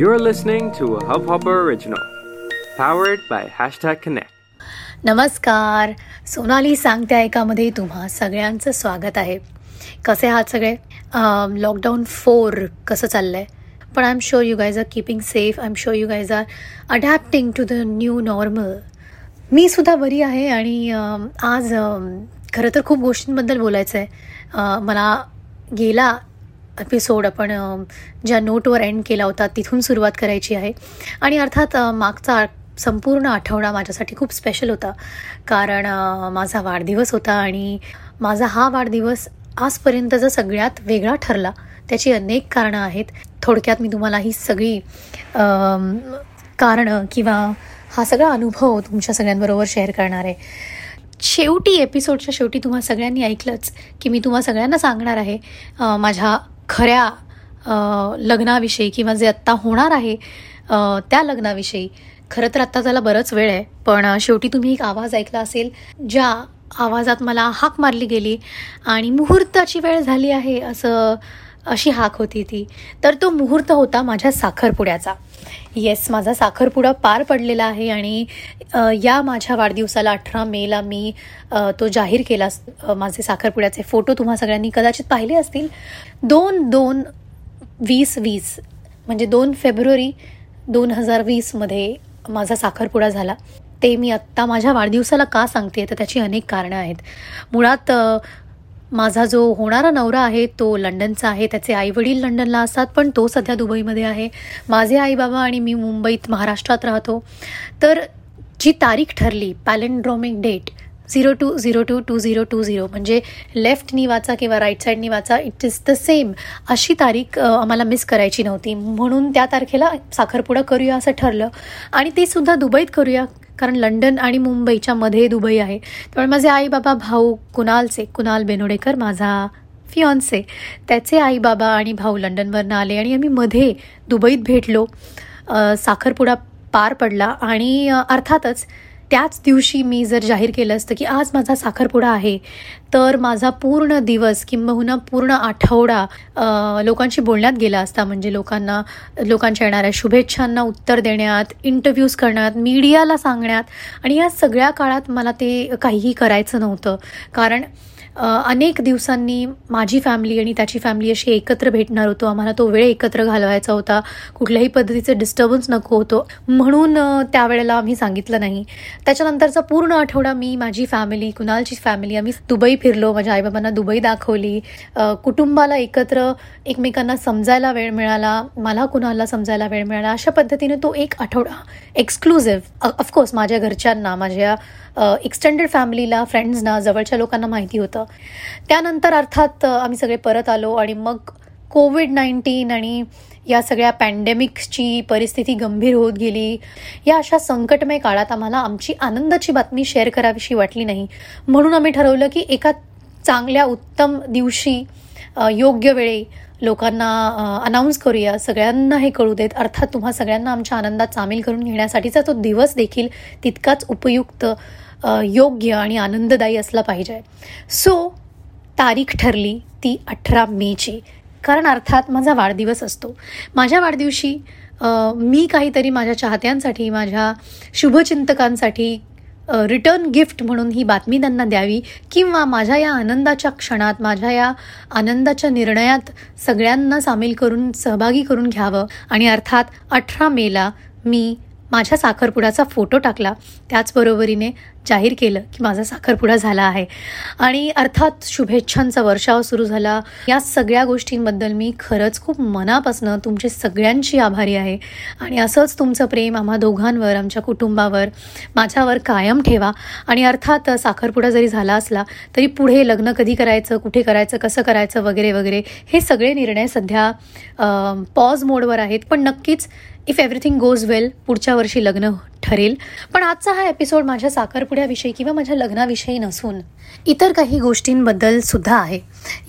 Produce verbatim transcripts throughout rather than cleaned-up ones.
You're listening to a Hubhopper original, powered by Hashtag Connect. नमस्कार, सोनाली सांगते ऐकामध्ये तुम्हा सगळ्यांचं स्वागत आहे. कसे आहात सगळे? लॉकडाऊन फोर कसं चाललंय? पण I am sure you guys are keeping safe. I am sure you guys are adapting to the new normal. मी सुद्धा बरी आहे. आणि आज खरं तर खूप गोष्टींबद्दल बोलायचं आहे. मला गेला एपिसोड आपण ज्या नोटवर एंड केला होता तिथून सुरुवात करायची आहे. आणि अर्थात मागचा संपूर्ण आठवडा माझ्यासाठी खूप स्पेशल होता, कारण माझा वाढदिवस होता. आणि माझा हा वाढदिवस आजपर्यंतचा सगळ्यात वेगळा ठरला. त्याची अनेक कारणं आहेत. थोडक्यात मी तुम्हाला ही सगळी कारणं किंवा हा सगळा अनुभव तुमच्या सगळ्यांबरोबर शेअर करणार आहे. शेवटी एपिसोडच्या शेवटी तुम्हा सगळ्यांनी ऐकलंच की मी तुम्हा सगळ्यांना सांगणार आहे माझ्या खऱ्या लग्नाविषयी, किंवा जे आत्ता होणार आहे त्या लग्नाविषयी. खरं तर आत्ता त्याला बरंच वेळ आहे, पण शेवटी तुम्ही एक आवाज ऐकला असेल ज्या आवाजात मला हाक मारली गेली आणि मुहूर्ताची वेळ झाली आहे असं अशी हाक होती ती. तर तो मुहूर्त होता माझ्या साखरपुड्याचा. येस, माझा साखरपुडा पार पडलेला आहे. आणि या माझ्या वाढदिवसाला अठरा मेला मी तो जाहीर केला. माझे साखरपुड्याचे फोटो तुम्हा सगळ्यांनी कदाचित पाहिले असतील. दोन दोन वीस वीस म्हणजे दोन फेब्रुवारी दोन हजार वीसमध्ये माझा साखरपुडा झाला. ते मी आत्ता माझ्या वाढदिवसाला का सांगते तर त्याची अनेक कारणं आहेत. मुळात माझा जो होणारा नवरा आहे तो लंडनचा आहे. त्याचे आईवडील लंडनला असतात, पण तो सध्या दुबईमध्ये आहे. माझे आईबाबा आणि मी मुंबईत महाराष्ट्रात राहतो. तर जी तारीख ठरली, palindromic date zero two zero two two zero two zero म्हणजे लेफ्टनी वाचा किंवा राईट साईडनी वाचा, इट इज द सेम, अशी तारीख आम्हाला मिस करायची नव्हती. म्हणून त्या तारखेला साखरपुडा करूया असं ठरलं. आणि ते सुद्धा दुबईत करूया, कारण लंडन आणि मुंबईच्या मध्ये दुबई आहे. त्यामुळे माझे आई बाबा, भाऊ कुणालचे, कुणाल बेनोडेकर माझा फिऑन्से, त्याचे आई बाबा आणि भाऊ लंडनवरनं आले आणि आम्ही मध्ये दुबईत भेटलो. साखरपुडा पार पडला. आणि अर्थातच त्याच दिवशी मी जर जाहीर केलं असतं की आज माझा साखरपुडा आहे, तर माझा पूर्ण दिवस किंबहुना पूर्ण आठवडा लोकांशी बोलण्यात गेला असता. म्हणजे लोकांना, लोकांच्या येणाऱ्या शुभेच्छांना उत्तर देण्यात, इंटरव्ह्यूज करण्यात, मीडियाला सांगण्यात. आणि या सगळ्या काळात मला ते काहीही करायचं नव्हतं, कारण अनेक दिवसांनी माझी फॅमिली आणि त्याची फॅमिली अशी एकत्र भेटणार होतो. आम्हाला तो वेळ एकत्र घालवायचा होता. कुठल्याही पद्धतीचं डिस्टर्बन्स नको होतो, म्हणून त्यावेळेला आम्ही सांगितलं नाही. त्याच्यानंतरचा पूर्ण आठवडा मी, माझी फॅमिली, कुणालची फॅमिली, आम्ही दुबई फिरलो. माझ्या आईबाबांना दुबई दाखवली. कुटुंबाला एकत्र एकमेकांना समजायला वेळ मिळाला, मला कुणालला समजायला वेळ मिळाला. अशा पद्धतीने तो एक आठवडा एक्सक्लुझिव्ह. ऑफकोर्स माझ्या घरच्यांना, माझ्या एक्सटेंडेड फॅमिलीला, फ्रेंड्सना, जवळच्या लोकांना माहिती होतं. त्यानंतर अर्थात आम्ही सगळे परत आलो. आणि मग कोविड नाईन्टीन आणि या सगळ्या पॅन्डेमिक्सची परिस्थिती गंभीर होत गेली. या अशा संकटमय काळात आम्हाला आमची आनंदाची बातमी शेअर करावीशी वाटली नाही, म्हणून आम्ही ठरवलं की एका चांगल्या उत्तम दिवशी योग्य वेळी लोकांना अनाऊन्स करूया, सगळ्यांना हे कळू देत. अर्थात तुम्हा सगळ्यांना आमच्या आनंदात सामील करून घेण्यासाठीचा तो दिवस देखील तितकाच उपयुक्त, योग्य आणि आनंददायी असला पाहिजे. सो तारीख ठरली ती अठरा मेची, कारण अर्थात माझा वाढदिवस असतो. माझ्या वाढदिवशी मी काहीतरी माझ्या चाहत्यांसाठी, माझ्या शुभचिंतकांसाठी रिटर्न गिफ्ट म्हणून ही बातमी त्यांना द्यावी, किंवा माझ्या या आनंदाच्या क्षणात, माझ्या या आनंदाच्या निर्णयात सगळ्यांना सामील करून सहभागी करून घ्यावं. आणि अर्थात अठरा मेला मी माझ्या साखरपुड्याचा फोटो टाकला. त्याचबरोबरीने जाहीर केलं की माझा साखरपुडा झाला आहे. आणि अर्थात शुभेच्छांचा वर्षाव सुरू झाला. या सगळ्या गोष्टींबद्दल मी खरंच खूप मनापासनं तुमचे सगळ्यांची आभारी आहे. आणि असंच तुमचं प्रेम आम्हा दोघांवर, आमच्या कुटुंबावर, माझ्यावर कायम ठेवा. आणि अर्थात साखरपुडा जरी झाला असला तरी पुढे लग्न कधी करायचं, कुठे करायचं, कसं करायचं वगैरे वगैरे हे सगळे निर्णय सध्या पॉज मोडवर आहेत. पण नक्कीच इफ एव्हरीथिंग गोज वेल पुढच्या वर्षी लग्न ठरेल. पण आजचा हा एपिसोड माझ्या साखरपुड्याविषयी किंवा माझ्या लग्नाविषयी नसून इतर काही गोष्टींबद्दल सुद्धा आहे.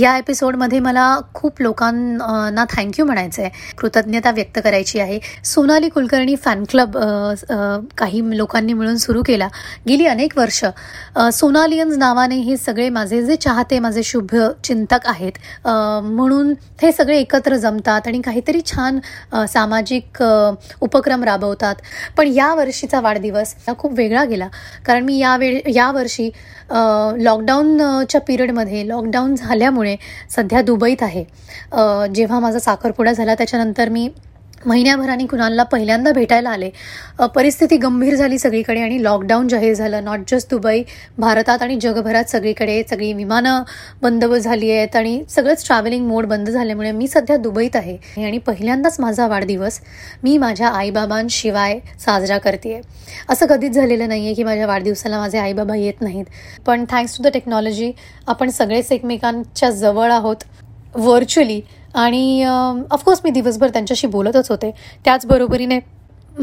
या एपिसोडमध्ये मला खूप लोकांना थँक्यू म्हणायचं आहे, कृतज्ञता व्यक्त करायची आहे. सोनाली कुलकर्णी फॅन क्लब काही लोकांनी मिळून सुरू केला. गेली अनेक वर्ष सोनालियन्स नावाने हे सगळे माझे जे चाहते, माझे शुभ चिंतक आहेत म्हणून हे सगळे एकत्र जमतात आणि काहीतरी छान सामाजिक उपक्रम राबवतात. पण या वर्षीचा वाढदिवस खूप वेगळा गेला, कारण मी या वेळ यावर्षी लॉकडाऊनच्या पिरियडमध्ये लॉकडाऊन झाल्यामुळे सध्या दुबईत आहे. जेव्हा माझा साखरपुडा झाला त्याच्यानंतर मी महिन्याभराने कुणालला पहिल्यांदा भेटायला आले. परिस्थिती गंभीर झाली सगळीकडे आणि लॉकडाऊन जाहीर झालं. नॉट जस्ट दुबई, भारतात आणि जगभरात सगळीकडे सगळी विमानं बंद झाली आहेत आणि सगळंच ट्रॅव्हलिंग मोड बंद झाल्यामुळे मी सध्या दुबईत आहे आणि पहिल्यांदाच माझा वाढदिवस मी माझ्या आईबाबांशिवाय साजरा करते. असं कधीच झालेलं नाही आहे की माझ्या वाढदिवसाला माझे आईबाबा येत नाहीत. पण थँक्स टू द टेक्नॉलॉजी आपण सगळेच एकमेकांच्या जवळ आहोत व्हर्च्युअली. आणि ऑफकोर्स मी दिवसभर त्यांच्याशी बोलतच होते. त्याचबरोबरीने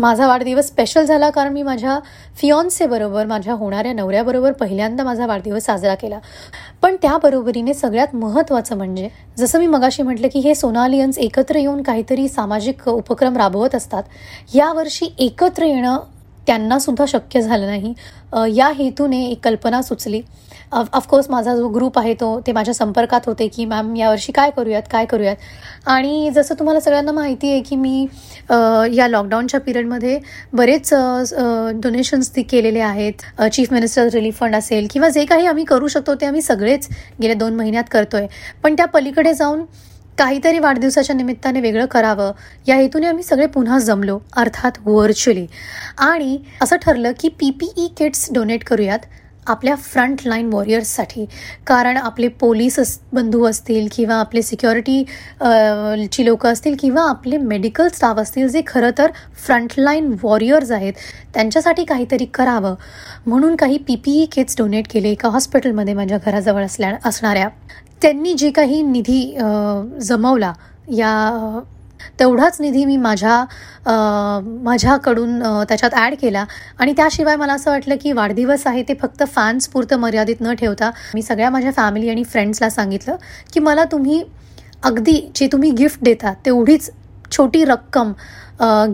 माझा वाढदिवस स्पेशल झाला कारण मी माझ्या फियॉन्सेबरोबर, माझ्या होणाऱ्या नवऱ्याबरोबर पहिल्यांदा माझा वाढदिवस साजरा केला. पण त्याबरोबरीने सगळ्यात महत्त्वाचं म्हणजे जसं मी मगाशी म्हटलं की हे सोनालियन्स एकत्र येऊन काहीतरी सामाजिक उपक्रम राबवत असतात. यावर्षी एकत्र येणं त्यांनासुद्धा शक्य झालं नाही. या हेतूने एक कल्पना सुचली. ऑफकोर्स माझा जो ग्रुप आहे तो ते माझ्या संपर्कात होते की मॅम यावर्षी काय करूयात काय करूयात आणि जसं तुम्हाला सगळ्यांना माहिती आहे की मी आ, या लॉकडाऊनच्या पिरियडमध्ये बरेच डोनेशन्स ते केलेले आहेत. चीफ मिनिस्टर्स रिलीफ फंड असेल किंवा जे काही आम्ही करू शकतो ते आम्ही सगळेच गेल्या दोन महिन्यात करतो आहे. पण त्या पलीकडे जाऊन काहीतरी वाढदिवसाच्या निमित्ताने वेगळं करावं या हेतूने आम्ही सगळे पुन्हा जमलो, अर्थात व्हर्च्युअली. आणि असं ठरलं की P P E kits donate करूयात आपल्या फ्रंटलाईन वॉरियर्ससाठी. कारण आपले पोलीस बंधू असतील किंवा आपले सिक्युरिटी ची लोकं असतील किंवा आपले मेडिकल स्टाफ असतील जे खरं तर फ्रंटलाईन वॉरियर्स आहेत, त्यांच्यासाठी काहीतरी करावं म्हणून काही P P E kits donate केले एका हॉस्पिटलमध्ये माझ्या घराजवळ असल्या असणाऱ्या. त्यांनी जे काही निधी जमवला या तेवढाच निधी मी माझ्या माझ्याकडून त्याच्यात ॲड केला. आणि त्याशिवाय मला असं वाटलं की वाढदिवस आहे ते फक्त फॅन्सपुरतं मर्यादित न ठेवता मी सगळ्या माझ्या फॅमिली आणि फ्रेंड्सला सांगितलं की मला तुम्ही अगदी जे तुम्ही गिफ्ट देता तेवढीच छोटी रक्कम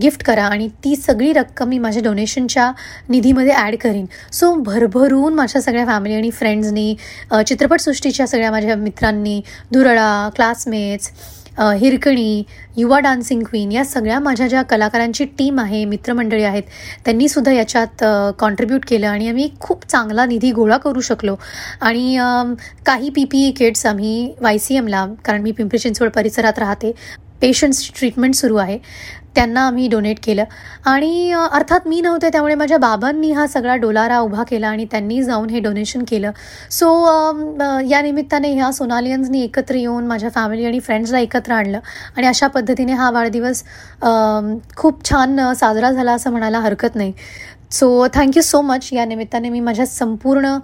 गिफ्ट करा आणि ती सगळी रक्कम मी माझ्या डोनेशनच्या निधीमध्ये ॲड करीन. सो भरभरून माझ्या सगळ्या फॅमिली आणि फ्रेंड्सनी, चित्रपटसृष्टीच्या सगळ्या माझ्या मित्रांनी, धुरळा, क्लासमेट्स, हिरकणी, युवा, डान्सिंग क्वीन या सगळ्या माझ्या ज्या कलाकारांची टीम आहे, मित्रमंडळी आहेत, त्यांनीसुद्धा याच्यात कॉन्ट्रीब्यूट केलं आणि आम्ही खूप चांगला निधी गोळा करू शकलो. आणि काही पी पी ई किट्स आम्ही वाय सी एमला, कारण मी पिंपरी चिंचवड परिसरात राहते, पेशंट्सची ट्रीटमेंट सुरू आहे, त्यांना आम्ही डोनेट केलं. आणि अर्थात मी नव्हते त्यामुळे माझ्या बाबांनी हा सगळा डोलारा उभा केला आणि त्यांनी जाऊन हे डोनेशन केलं. सो या निमित्ताने ह्या सोनालियन्सनी एकत्र येऊन माझ्या फॅमिली आणि फ्रेंड्सला एकत्र आणलं आणि अशा पद्धतीने हा वाढदिवस खूप छान साजरा झाला असं म्हणायला हरकत नाही. So thank you so much. या निमित्ताने मी माझ्या संपूर्ण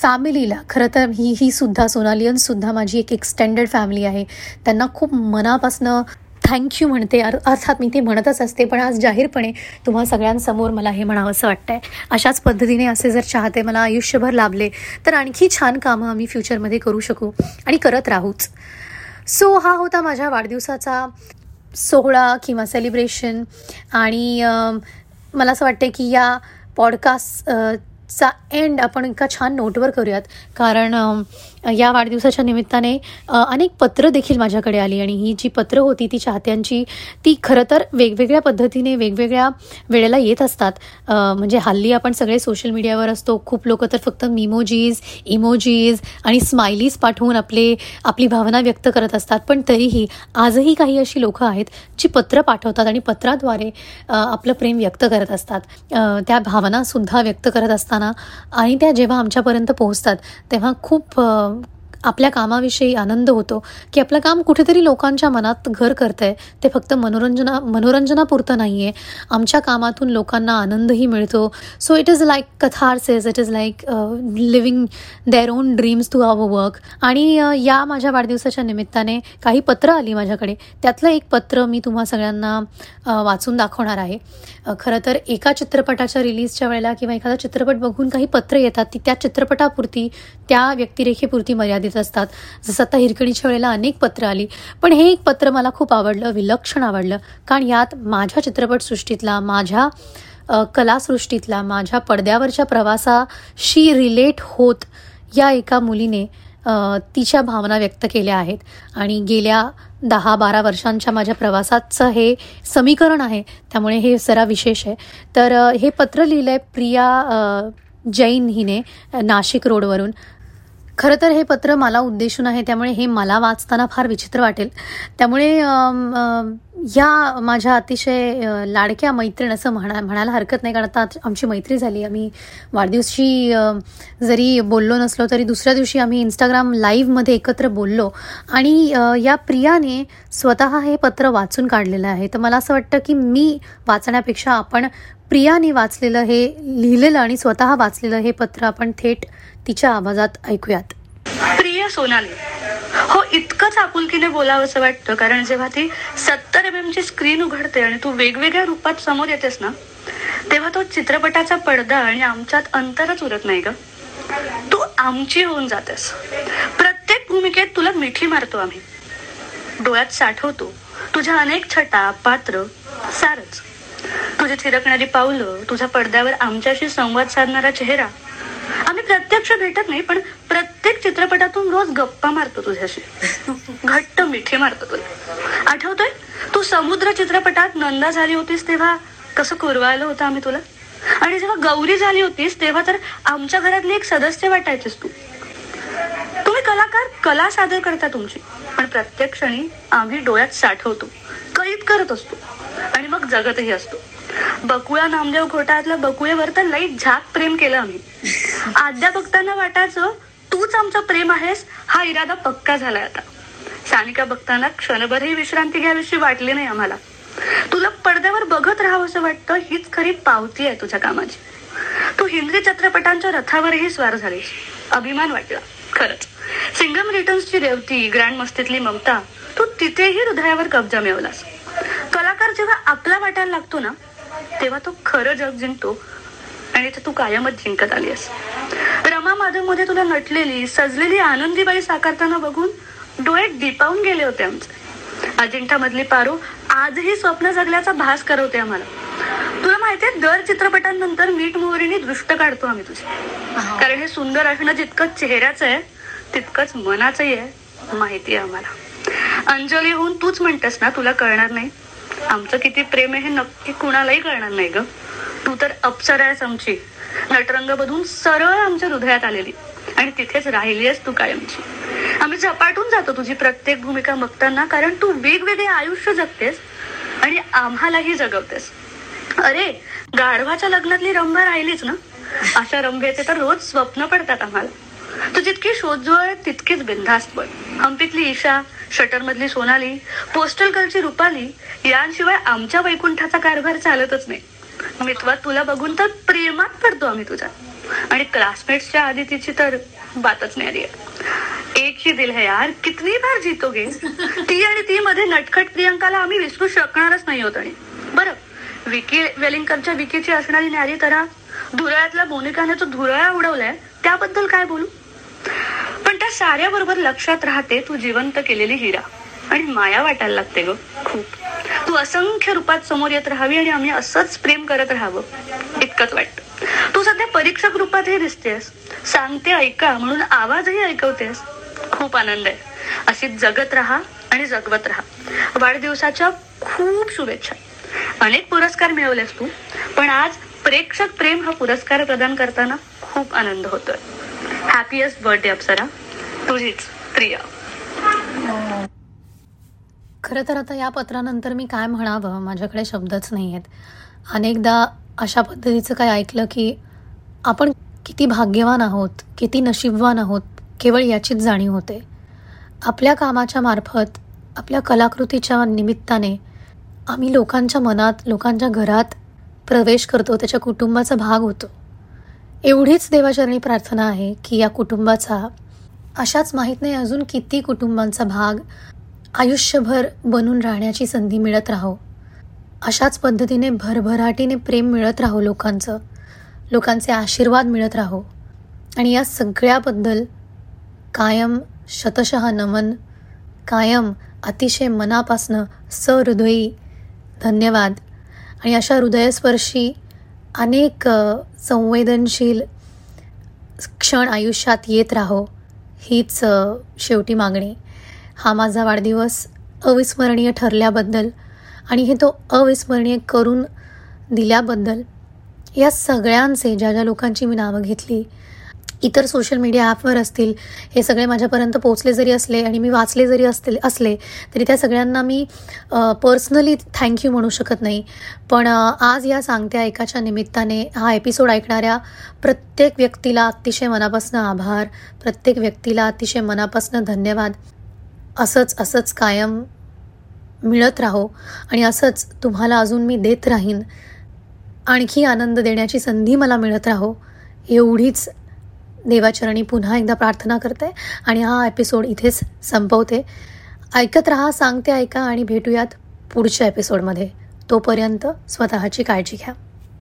फॅमिलीला, खरं तर ही ही सुद्धा सोनालियन्ससुद्धा माझी एक एक्सटेंडेड फॅमिली आहे, त्यांना खूप मनापासनं थँक्यू म्हणते. अर्थात मी ते म्हणतच असते पण आज जाहीरपणे तुम्हा सगळ्यांसमोर मला हे म्हणावं असं वाटतंय. अशाच पद्धतीने असे जर चाहते मला आयुष्यभर लाभले तर आणखी छान कामं आम्ही फ्युचरमध्ये करू शकू आणि करत राहूच. सो हा होता माझ्या वाढदिवसाचा सोहळा किंवा सेलिब्रेशन. आणि मला असं वाटतं की या पॉडकास्टचा एंड आपण एका छान नोटवर करूयात, कारण या वाढदिवसाच्या निमित्ताने अनेक पत्रं देखील माझ्याकडे आली आणि ही जी पत्रं होती ती चाहत्यांची, ती खरं तर वेगवेगळ्या पद्धतीने वेगवेगळ्या वेळेला येत असतात. म्हणजे हल्ली आपण सगळे सोशल मीडियावर असतो, खूप लोक तर फक्त मिमोजीज, इमोजीज आणि स्माइलीज पाठवून आपले आपली भावना व्यक्त करत असतात. पण तरीही आजही काही अशी लोकं आहेत जी पत्रं पाठवतात आणि पत्राद्वारे आपलं प्रेम व्यक्त करत असतात, त्या भावनासुद्धा व्यक्त करत असताना. आणि त्या जेव्हा आमच्यापर्यंत पोहोचतात तेव्हा खूप आपल्या कामाविषयी आनंद होतो की आपलं काम कुठेतरी लोकांच्या मनात घर करतंय. ते फक्त मनोरंजना मनोरंजनापुरतं नाही आहे, आमच्या कामातून लोकांना आनंदही मिळतो. So it is like catharsis, it is like living their own dreams to our work. आणि या माझ्या वाढदिवसाच्या निमित्ताने काही पत्रं आली माझ्याकडे, त्यातलं एक पत्र मी तुम्हा सगळ्यांना वाचून दाखवणार आहे. खरं तर एका चित्रपटाच्या रिलीजच्या वेळेला किंवा एखादा चित्रपट बघून काही पत्र येतात ती त्या चित्रपटापुरती, त्या व्यक्तिरेखेपुरती मर्यादित असतात. जसं आता हिरकणीच्या वेळेला अनेक पत्र आली, पण हे एक पत्र मला खूप आवडलं, विलक्षण आवडलं, कारण यात माझ्या चित्रपटसृष्टीतला, माझ्या कलासृष्टीतला, माझ्या पडद्यावरच्या प्रवासाशी रिलेट होत या एका मुलीने तिच्या भावना व्यक्त केल्या आहेत. आणि गेल्या दहा बारा वर्षांच्या माझ्या प्रवासाचं हे समीकरण आहे, त्यामुळे हे जरा विशेष आहे. तर हे पत्र लिहिलं आहे प्रिया जैन हिने नाशिक रोडवरून. खरं तर हे पत्र मला उद्देशून आहे, त्यामुळे हे मला वाचताना फार विचित्र वाटेल. त्यामुळे या माझ्या अतिशय लाडक्या मैत्रीण असं म्हणा म्हणायला हरकत नाही, कारण आता आमची मैत्री झाली. आम्ही वाढदिवशी जरी बोललो नसलो तरी दुसऱ्या दिवशी आम्ही इंस्टाग्राम लाईव्हमध्ये एकत्र बोललो. आणि या प्रियाने स्वतः हे पत्र वाचून काढलेलं आहे. तर मला असं वाटतं की मी वाचण्यापेक्षा आपण प्रियाने वाचलेलं, हे लिहिलेलं आणि स्वतः वाचलेलं हे पत्र आपण थेट तिच्या आवाजात ऐकूयात. प्रिया सोनाली, हो इतकंच आपुलकीने बोलावं असं वाटतं, कारण जेव्हा ती सत्तर एम एमची स्क्रीन उघडते आणि तू वेगवेगळ्या रूपात समोर येतेस ना, तेव्हा तो चित्रपटाचा पडदा आणि आमच्यात अंतरच उरत नाही ग. तू आमची होऊन जातेस. प्रत्येक भूमिकेत तुला मिठी मारतो आम्ही, डोळ्यात साठवतो तुझ्या अनेक छटा, पात्र, सारच. तुझी थिरकणारी पावलं, तुझ्या पडद्यावर आमच्याशी संवाद साधणारा चेहरा. आम्ही प्रत्यक्ष भेटत नाही, पण प्रत्येक चित्रपटातून रोज गप्पा मारतो तुझ्याशी, घट्ट मिठी मारतो तुला. आठवतोय तू समुद्र चित्रपटात नंदा झाली होतीस तेव्हा कसं कुरवायला होतं आम्ही तुला, आणि जेव्हा गौरी झाली होतीस तेव्हा तर आमच्या घरातली एक सदस्य वाटायचीस तू. तुम्ही कलाकार कला सादर करता तुमची, पण प्रत्येक क्षणी आम्ही डोळ्यात साठवतो, कैद करत असतो आणि मग जगतही असतो. बकुळा नामदेव घोटाळ्यातल्या बकुळेवर तर लई झाक प्रेम केलं आम्ही. आद्या बघताना वाटायचं तूच आमचं प्रेम आहेस, हा इरादा पक्का झालाय आता. सानिका बघताना क्षणभरही विश्रांती घ्याविषयी वाटली नाही आम्हाला. तुला पडद्यावर बघत राहावं असं वाटतं, हीच खरी पावती आहे तुझ्या कामाची. तू हिंदी चित्रपटांच्या रथावरही स्वार झालीस, अभिमान वाटला खरंच. सिंगम रिटर्न्सची रेवती, ग्रँड मस्तीतली ममता, तू तिथेही हृदयावर कब्जा मिळवलास. कलाकार जेव्हा आपला वाटायला लागतो ना, तेव्हा तो खरं जग जिंकतो, आणि ते तू कायमच जिंकत आलीस. रमा माधव मध्ये तुला नटलेली, सजलेली आनंदीबाई साकारताना बघून डोळे दिपावून गेले होते आमचे. अजिंठा मधली पारू आजही स्वप्न जगल्याचा भास करवते आम्हाला. तुला माहितीये दर चित्रपटांनंतर मीठ मोहरीने दृष्ट काढतो आम्ही तुझे, कारण हे सुंदर असणं जितकं चेहऱ्याचं आहे तितकंच मनाचंही आहे, माहिती आहे आम्हाला. अंजली होऊन तूच म्हणतेस ना तुला कळणार नाही आमचं किती प्रेम आहे, हे नक्की कुणालाही कळणार नाही ग. तू तर अप्सरा आहेस आमची, नटरंग बधून सरळ आमच्या हृदयात आलेली, आणि तिथेच राहिली आहेस तू कायमची. आम्ही झपाटून जातो तुझी प्रत्येक भूमिका बघताना, कारण तू वेगवेगळे आयुष्य जगतेस आणि आम्हालाही जगवतेस. अरे गाढवाच्या लग्नातली रंभा राहिलीच ना, अशा रंभेचे तर रोज स्वप्न पडतात आम्हाला. तू जितकी शोधजोळ तितकीच बिनधास्त पण. हंपीतली ईशा, शटर मधली सोनाली, पोस्टल गर्लची रुपाली, यांशिवाय आमच्या वैकुंठाचा कारभार चालतच नाही. मितवा तुला बघून तर प्रेमात पडतो आम्ही तुझा, आणि क्लासमेट्सच्या आधी तिची तर बातच नाही आली. एक ही दिल है यार कितनी बार जितोगे, ती आणि ती मध्ये नटखट प्रियंकाला आम्ही विसरू शकणारच नाही होत. आणि बरं, विकी वेलिंगटनच्या विकीची असणारी न्यारी तऱ्हा, धुराळ्यातला मोनिकाने तो धुराळा उडवलाय त्याबद्दल काय बोलू. पण त्या साऱ्या बरोबर लक्षात राहते तू जिवंत केलेली हिरा, आणि माया वाटायला लागते ग खूप. तू असंख्य रूपात समोर येत राहावी आणि आम्ही असंच प्रेम करत राहावं इतकंच वाटतं. तू सध्या परीक्षक रूपातही दिसतेस, सांगते ऐका म्हणून आवाजही ऐकवतेस. खूप आनंद आहे. अशीच जगत राहा आणि जगवत राहा. वाढदिवसाच्या खूप शुभेच्छा. अनेक पुरस्कार मिळवलेस तू, पण आज प्रेक्षक प्रेम हा पुरस्कार प्रदान करताना खूप आनंद होतोय. हॅपीएस्ट बर्थडे अप्सरा, तुझीच प्रिया. खरं तर आता या पत्रानंतर मी काय म्हणावं, माझ्याकडे शब्दच नाही आहेत. अनेकदा अशा पद्धतीचं काय ऐकलं की आपण किती भाग्यवान आहोत, किती नशीबवान आहोत, केवळ याचीच जाणीव होते. आपल्या कामाच्या मार्फत, आपल्या कलाकृतीच्या निमित्ताने आम्ही लोकांच्या मनात, लोकांच्या घरात प्रवेश करतो, त्याच्या कुटुंबाचा भाग होतो. एवढीच देवाचरणी प्रार्थना आहे की या कुटुंबाचा, अशाच माहीत नाही अजून किती कुटुंबांचा भाग आयुष्यभर बनून राहण्याची संधी मिळत राहो. अशाच पद्धतीने भरभराटीने प्रेम मिळत राहो, लोकांचं लोकांचे आशीर्वाद मिळत राहो. आणि या सगळ्याबद्दल कायम शतशः नमन, कायम अतिशय मनापासनं सहृदयी धन्यवाद. आणि अशा हृदयस्पर्शी अनेक संवेदनशील क्षण आयुष्यात येत राहो, हीच शेवटी मागणी. हा माझा वाढदिवस अविस्मरणीय ठरल्याबद्दल आणि हे तो अविस्मरणीय करून दिल्याबद्दल या सगळ्यांचे, ज्या ज्या लोकांची मी नावं घेतली, इतर सोशल मीडिया ॲपवर असतील, हे सगळे माझ्यापर्यंत पोचले जरी असले आणि मी वाचले जरी असले असले तरी त्या सगळ्यांना मी पर्सनली थँक्यू म्हणू शकत नाही. पण आज या सांगत्या एकाच्या निमित्ताने हा एपिसोड ऐकणाऱ्या प्रत्येक व्यक्तीला अतिशय मनापासून आभार, प्रत्येक व्यक्तीला अतिशय मनापासून धन्यवाद. असंच असंच कायम मिळत राहो आणि असंच तुम्हाला अजून मी देत राहीन, आणखी आनंद देण्याची संधी मला मिळत राहो, एवढीच देवाचरणी पुन्हा एकदा प्रार्थना करते. आणि हा एपिसोड इथेच संपवते. ऐकत राहा सांगते ऐका आणि भेटूयात पुढच्या एपिसोडमध्ये. तोपर्यंत स्वतःची काळजी घ्या.